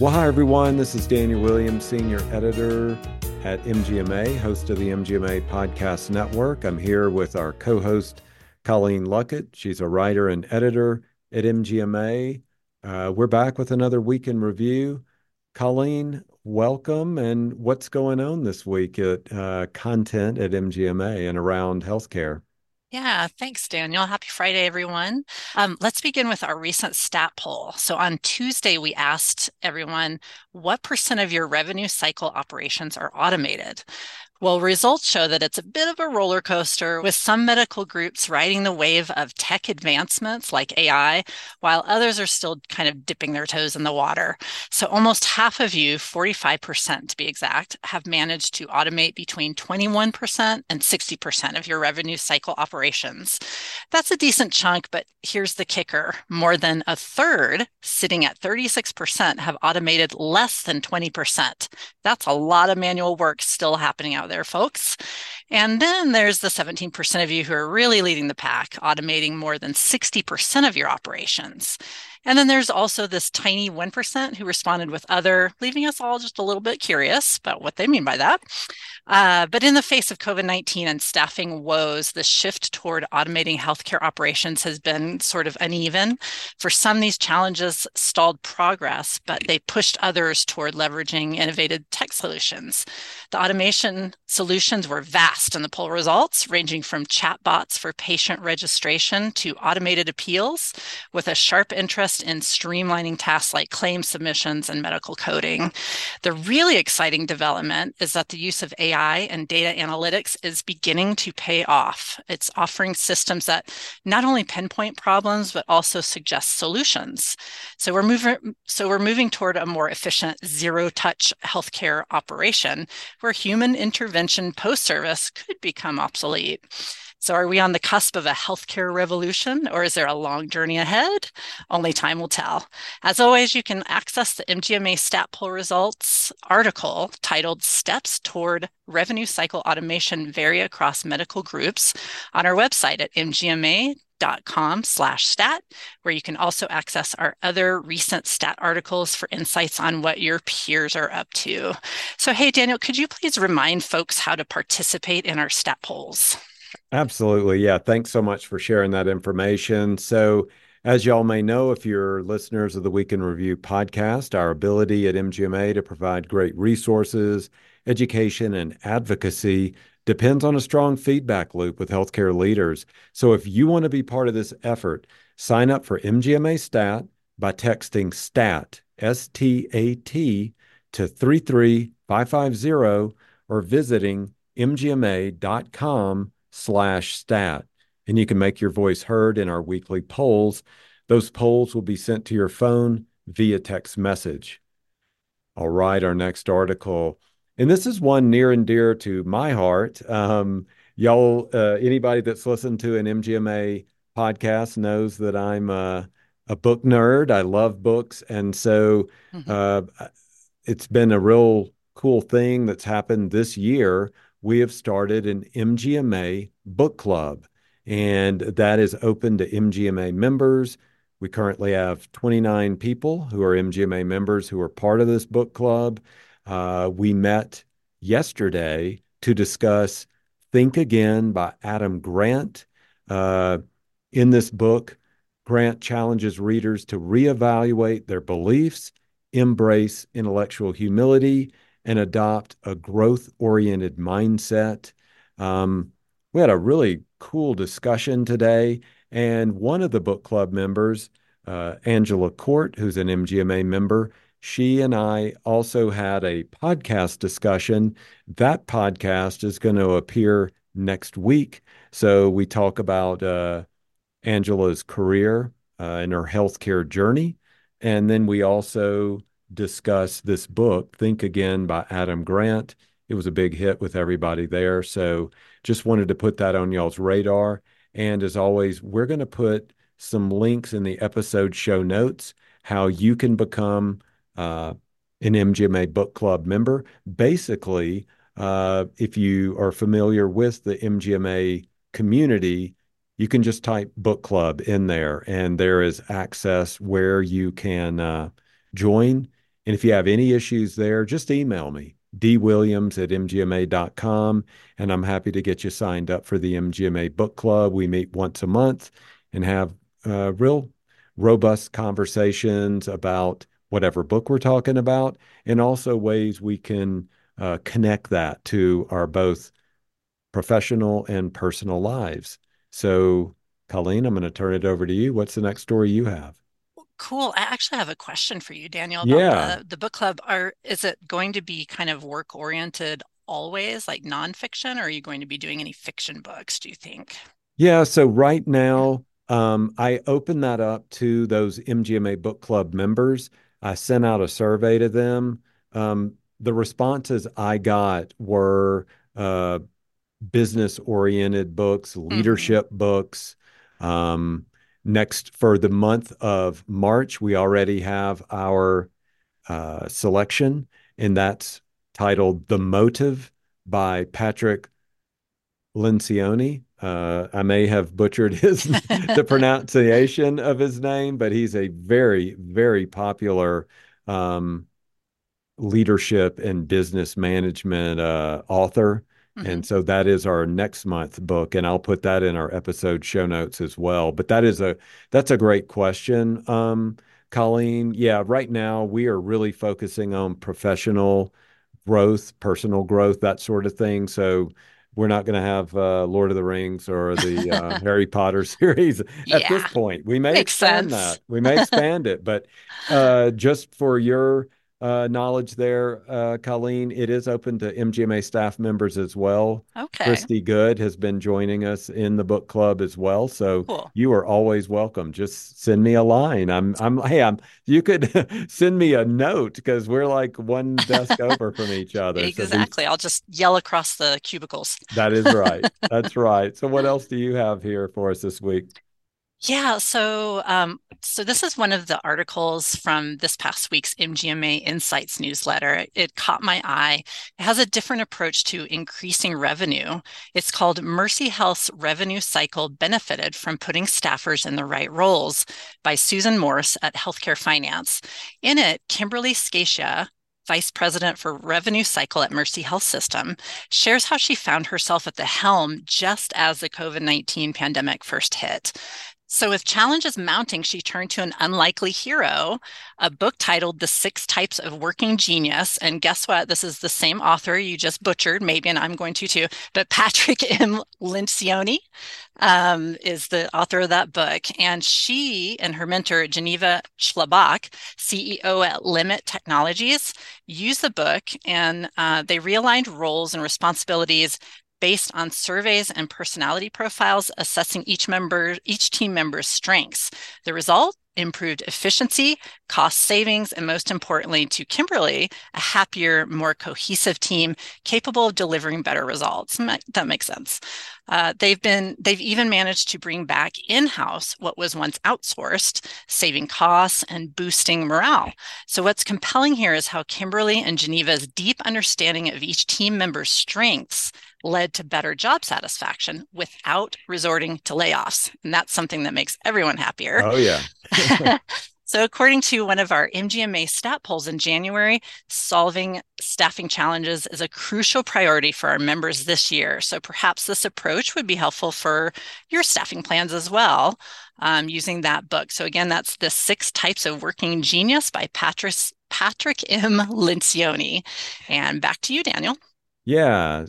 Well, hi, everyone. This is Daniel Williams, Senior Editor at MGMA, host of the MGMA Podcast Network. I'm here with our co-host, Colleen Luckett. She's a writer and editor at MGMA. We're back with another Week in Review. Colleen, welcome. And what's going on this week at content at MGMA and around healthcare? Yeah, thanks, Daniel. Happy Friday, everyone. Let's begin with our recent stat poll. So on Tuesday, we asked everyone, what percent of your revenue cycle operations are automated? Well, results show that it's a bit of a roller coaster, with some medical groups riding the wave of tech advancements like AI, while others are still kind of dipping their toes in the water. So almost half of you, 45% to be exact, have managed to automate between 21% and 60% of your revenue cycle operations. That's a decent chunk, but here's the kicker. More than a third, sitting at 36%, have automated less than 20%. That's a lot of manual work still happening out there, folks. And then there's the 17% of you who are really leading the pack, automating more than 60% of your operations. And then there's also this tiny 1% who responded with other, leaving us all just a little bit curious about what they mean by that. But in the face of COVID-19 and staffing woes, the shift toward automating healthcare operations has been sort of uneven. For some, these challenges stalled progress, but they pushed others toward leveraging innovative tech solutions. The automation solutions were vast in the poll results, ranging from chatbots for patient registration to automated appeals, with a sharp interest in streamlining tasks like claim submissions and medical coding. The really exciting development is that the use of AI and data analytics is beginning to pay off. It's offering systems that not only pinpoint problems, but also suggest solutions. So we're moving toward a more efficient zero-touch healthcare operation where human intervention post-service could become obsolete. So are we on the cusp of a healthcare revolution, or is there a long journey ahead? Only time will tell. As always, you can access the MGMA Stat Poll Results article titled Steps Toward Revenue Cycle Automation Vary Across Medical Groups on our website at mgma.com/stat, where you can also access our other recent stat articles for insights on what your peers are up to. So, hey, Daniel, could you please remind folks how to participate in our stat polls? Absolutely. Yeah. Thanks so much for sharing that information. So as y'all may know, if you're listeners of the Week in Review podcast, our ability at MGMA to provide great resources, education, and advocacy depends on a strong feedback loop with healthcare leaders. So if you want to be part of this effort, sign up for MGMA Stat by texting STAT, S-T-A-T, to 33550 or visiting mgma.com/stat, and you can make your voice heard in our weekly polls. Those polls will be sent to your phone via text message. All right, our next article, and this is one near and dear to my heart. Y'all, anybody that's listened to an MGMA podcast knows that I'm a book nerd. I love books, and so it's been a real cool thing that's happened this year. We have started an MGMA book club, and that is open to MGMA members. We currently have 29 people who are MGMA members who are part of this book club. We met yesterday to discuss Think Again by Adam Grant. In this book, Grant challenges readers to reevaluate their beliefs, embrace intellectual humility, and adopt a growth-oriented mindset. We had a really cool discussion today, and one of the book club members, Angela Court, who's an MGMA member, she and I also had a podcast discussion. That podcast is going to appear next week. So we talk about Angela's career and her healthcare journey, and then we also discuss this book, Think Again by Adam Grant. It was a big hit with everybody there. So just wanted to put that on y'all's radar. And as always, we're going to put some links in the episode show notes, how you can become an MGMA book club member. Basically, if you are familiar with the MGMA community, you can just type book club in there, and there is access where you can join. And if you have any issues there, just email me, dwilliams@mgma.com, and I'm happy to get you signed up for the MGMA Book Club. We meet once a month and have real robust conversations about whatever book we're talking about, and also ways we can connect that to our both professional and personal lives. So, Colleen, I'm going to turn it over to you. What's the next story you have? Cool. I actually have a question for you, Daniel, about the book club. Is it going to be kind of work-oriented always, like nonfiction, or are you going to be doing any fiction books, do you think? Yeah, so right now, I opened that up to those MGMA Book Club members. I sent out a survey to them. The responses I got were business-oriented books, leadership books. Next, for the month of March, we already have our selection, and that's titled The Motive by Patrick Lencioni. I may have butchered the pronunciation of his name, but he's a very, very popular leadership and business management author. And so that is our next month book, and I'll put that in our episode show notes as well. But that's a great question, Colleen. Yeah, right now we are really focusing on professional growth, personal growth, that sort of thing. So we're not going to have Lord of the Rings or the Harry Potter series at this point. We may expand that. We may expand it. But just for your knowledge there, Colleen, it is open to MGMA staff members as well. Okay. Christy Good has been joining us in the book club as well. So cool. You are always welcome. Just send me a line. You could send me a note, because we're like one desk over from each other. Exactly. So I'll just yell across the cubicles. That is right. That's right. So what else do you have here for us this week? Yeah, so this is one of the articles from this past week's MGMA Insights newsletter. It caught my eye. It has a different approach to increasing revenue. It's called Mercy Health's Revenue Cycle Benefited from Putting Staffers in the Right Roles by Susan Morse at Healthcare Finance. In it, Kimberly Scacia, Vice President for Revenue Cycle at Mercy Health System, shares how she found herself at the helm just as the COVID-19 pandemic first hit. So with challenges mounting, she turned to an unlikely hero, a book titled The 6 Types of Working Genius. And guess what? This is the same author you just butchered, maybe, and I'm going to too, but Patrick M. Lencioni is the author of that book. And she and her mentor, Geneva Schlabach, CEO at Limit Technologies, used the book, and they realigned roles and responsibilities based on surveys and personality profiles, assessing each team member's strengths. The result? Improved efficiency, cost savings, and most importantly to Kimberly, a happier, more cohesive team capable of delivering better results. That makes sense. They've even managed to bring back in-house what was once outsourced, saving costs and boosting morale. So what's compelling here is how Kimberly and Geneva's deep understanding of each team member's strengths led to better job satisfaction without resorting to layoffs. And that's something that makes everyone happier. Oh, yeah. So according to one of our MGMA stat polls in January, solving staffing challenges is a crucial priority for our members this year. So perhaps this approach would be helpful for your staffing plans as well, using that book. So again, that's The 6 Types of Working Genius by Patrick M. Lencioni. And back to you, Daniel. Yeah,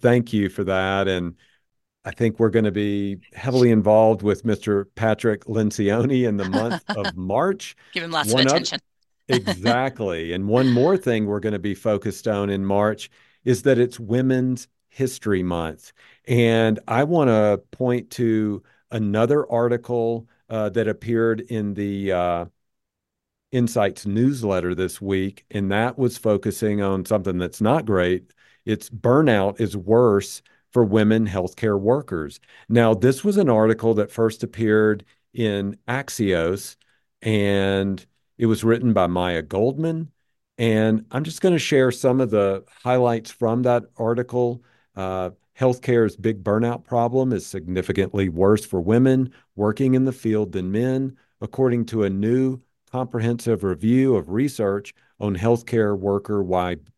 thank you for that. And I think we're going to be heavily involved with Mr. Patrick Lencioni in the month of March. Give him lots of attention. Exactly. And one more thing we're going to be focused on in March is that it's Women's History Month. And I want to point to another article that appeared in the Insights newsletter this week. And that was focusing on something that's not great. It's burnout is worse for women healthcare workers. Now, this was an article that first appeared in Axios, and it was written by Maya Goldman. And I'm just going to share some of the highlights from that article. Healthcare's big burnout problem is significantly worse for women working in the field than men, according to a new comprehensive review of research on healthcare worker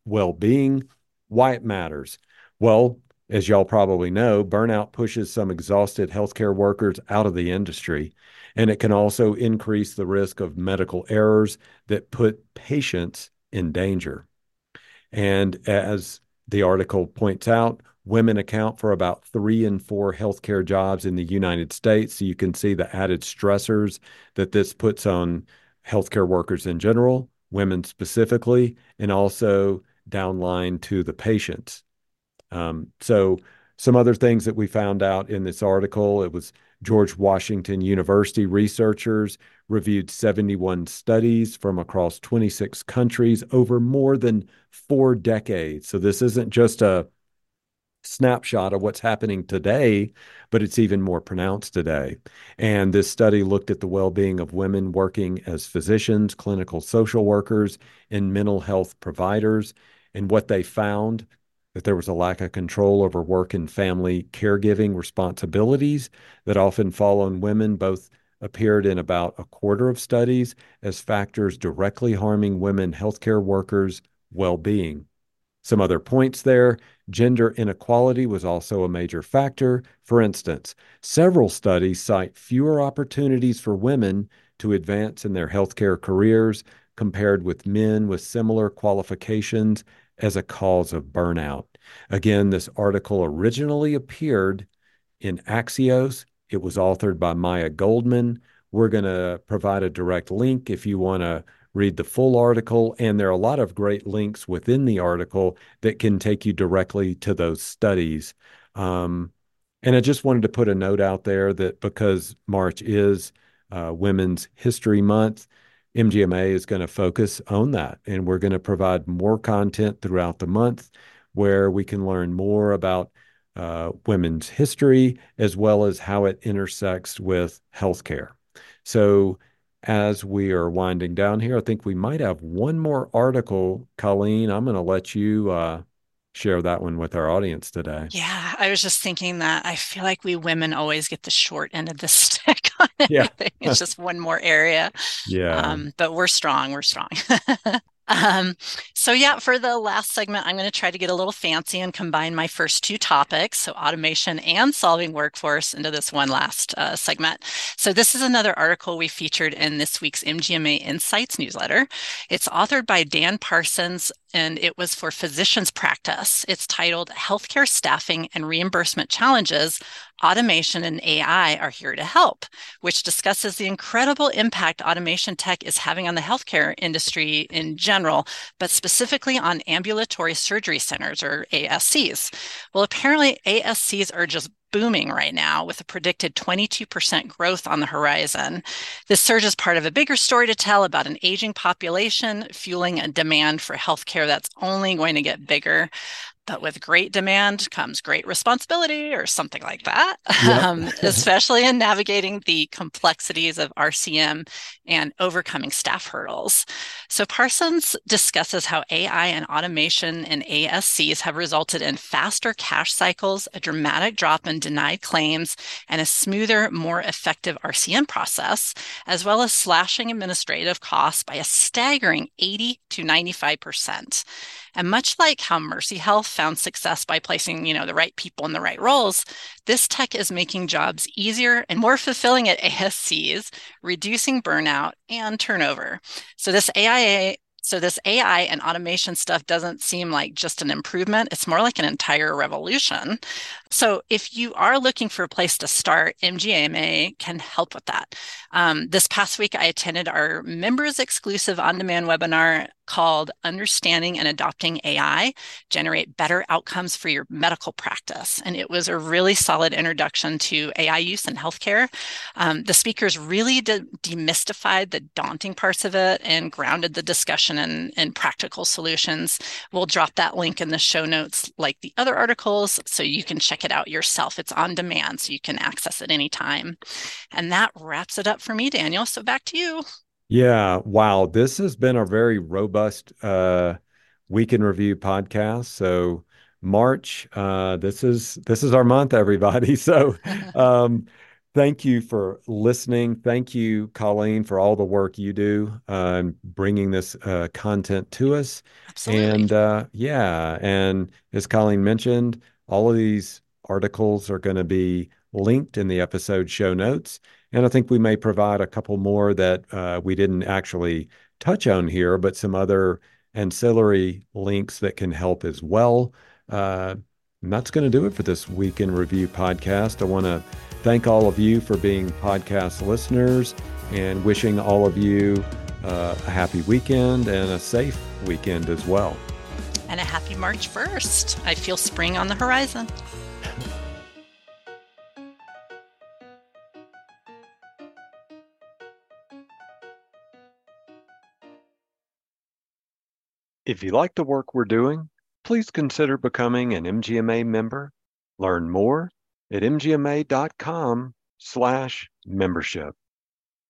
well-being, why it matters. Well, as y'all probably know, burnout pushes some exhausted healthcare workers out of the industry, and it can also increase the risk of medical errors that put patients in danger. And as the article points out, women account for about 3 in 4 healthcare jobs in the United States. So you can see the added stressors that this puts on healthcare workers in general, women specifically, and also downline to the patients. So some other things that we found out in this article, it was George Washington University researchers reviewed 71 studies from across 26 countries over more than 4 decades. So this isn't just a snapshot of what's happening today, but it's even more pronounced today. And this study looked at the well-being of women working as physicians, clinical social workers, and mental health providers. And what they found, that there was a lack of control over work and family caregiving responsibilities that often fall on women, both appeared in about 1/4 of studies as factors directly harming women healthcare workers' well-being. Some other points there, gender inequality was also a major factor. For instance, several studies cite fewer opportunities for women to advance in their healthcare careers compared with men with similar qualifications as a cause of burnout. Again, this article originally appeared in Axios. It was authored by Maya Goldman. We're going to provide a direct link if you want to read the full article, and there are a lot of great links within the article that can take you directly to those studies. And I just wanted to put a note out there that because March is Women's History Month, MGMA is going to focus on that, and we're going to provide more content throughout the month where we can learn more about women's history as well as how it intersects with healthcare. So as we are winding down here, I think we might have one more article. Colleen, I'm going to let you share that one with our audience today. Yeah, I was just thinking that I feel like we women always get the short end of the stick on everything. Yeah. It's just one more area. Yeah. But we're strong. We're strong. So yeah, for the last segment, I'm going to try to get a little fancy and combine my first 2 topics, so automation and solving workforce, into this one last segment. So this is another article we featured in this week's MGMA Insights newsletter. It's authored by Dan Parsons, and it was for Physicians Practice. It's titled Healthcare Staffing and Reimbursement Challenges, Automation and AI Are Here to Help, which discusses the incredible impact automation tech is having on the healthcare industry in general, but specifically on ambulatory surgery centers, or ASCs. Well, apparently ASCs are just booming right now, with a predicted 22% growth on the horizon. This surge is part of a bigger story to tell about an aging population, fueling a demand for healthcare that's only going to get bigger. But with great demand comes great responsibility, or something like that, yep. Especially in navigating the complexities of RCM and overcoming staff hurdles. So Parsons discusses how AI and automation in ASCs have resulted in faster cash cycles, a dramatic drop in denied claims, and a smoother, more effective RCM process, as well as slashing administrative costs by a staggering 80 to 95%. And much like how Mercy Health found success by placing, the right people in the right roles, this tech is making jobs easier and more fulfilling at ASCs, reducing burnout and turnover. So this AI and automation stuff doesn't seem like just an improvement. It's more like an entire revolution. So if you are looking for a place to start, MGMA can help with that. This past week, I attended our members exclusive on-demand webinar called Understanding and Adopting AI, Generate Better Outcomes for Your Medical Practice. And it was a really solid introduction to AI use in healthcare. The speakers really demystified the daunting parts of it and grounded the discussion in practical solutions. We'll drop that link in the show notes like the other articles, so you can check it out yourself. It's on demand, so you can access it anytime. And that wraps it up for me, Daniel. So back to you. Yeah. Wow. This has been a very robust Week in Review podcast. So March, this is our month, everybody. So Thank you for listening. Thank you, Colleen, for all the work you do bringing this content to us. Absolutely. And and as Colleen mentioned, all of these articles are going to be linked in the episode show notes. And I think we may provide a couple more that we didn't actually touch on here, but some other ancillary links that can help as well. And that's going to do it for this Week in Review podcast. I want to thank all of you for being podcast listeners and wishing all of you a happy weekend and a safe weekend as well. And a happy March 1st. I feel spring on the horizon. If you like the work we're doing, please consider becoming an MGMA member. Learn more at mgma.com/membership.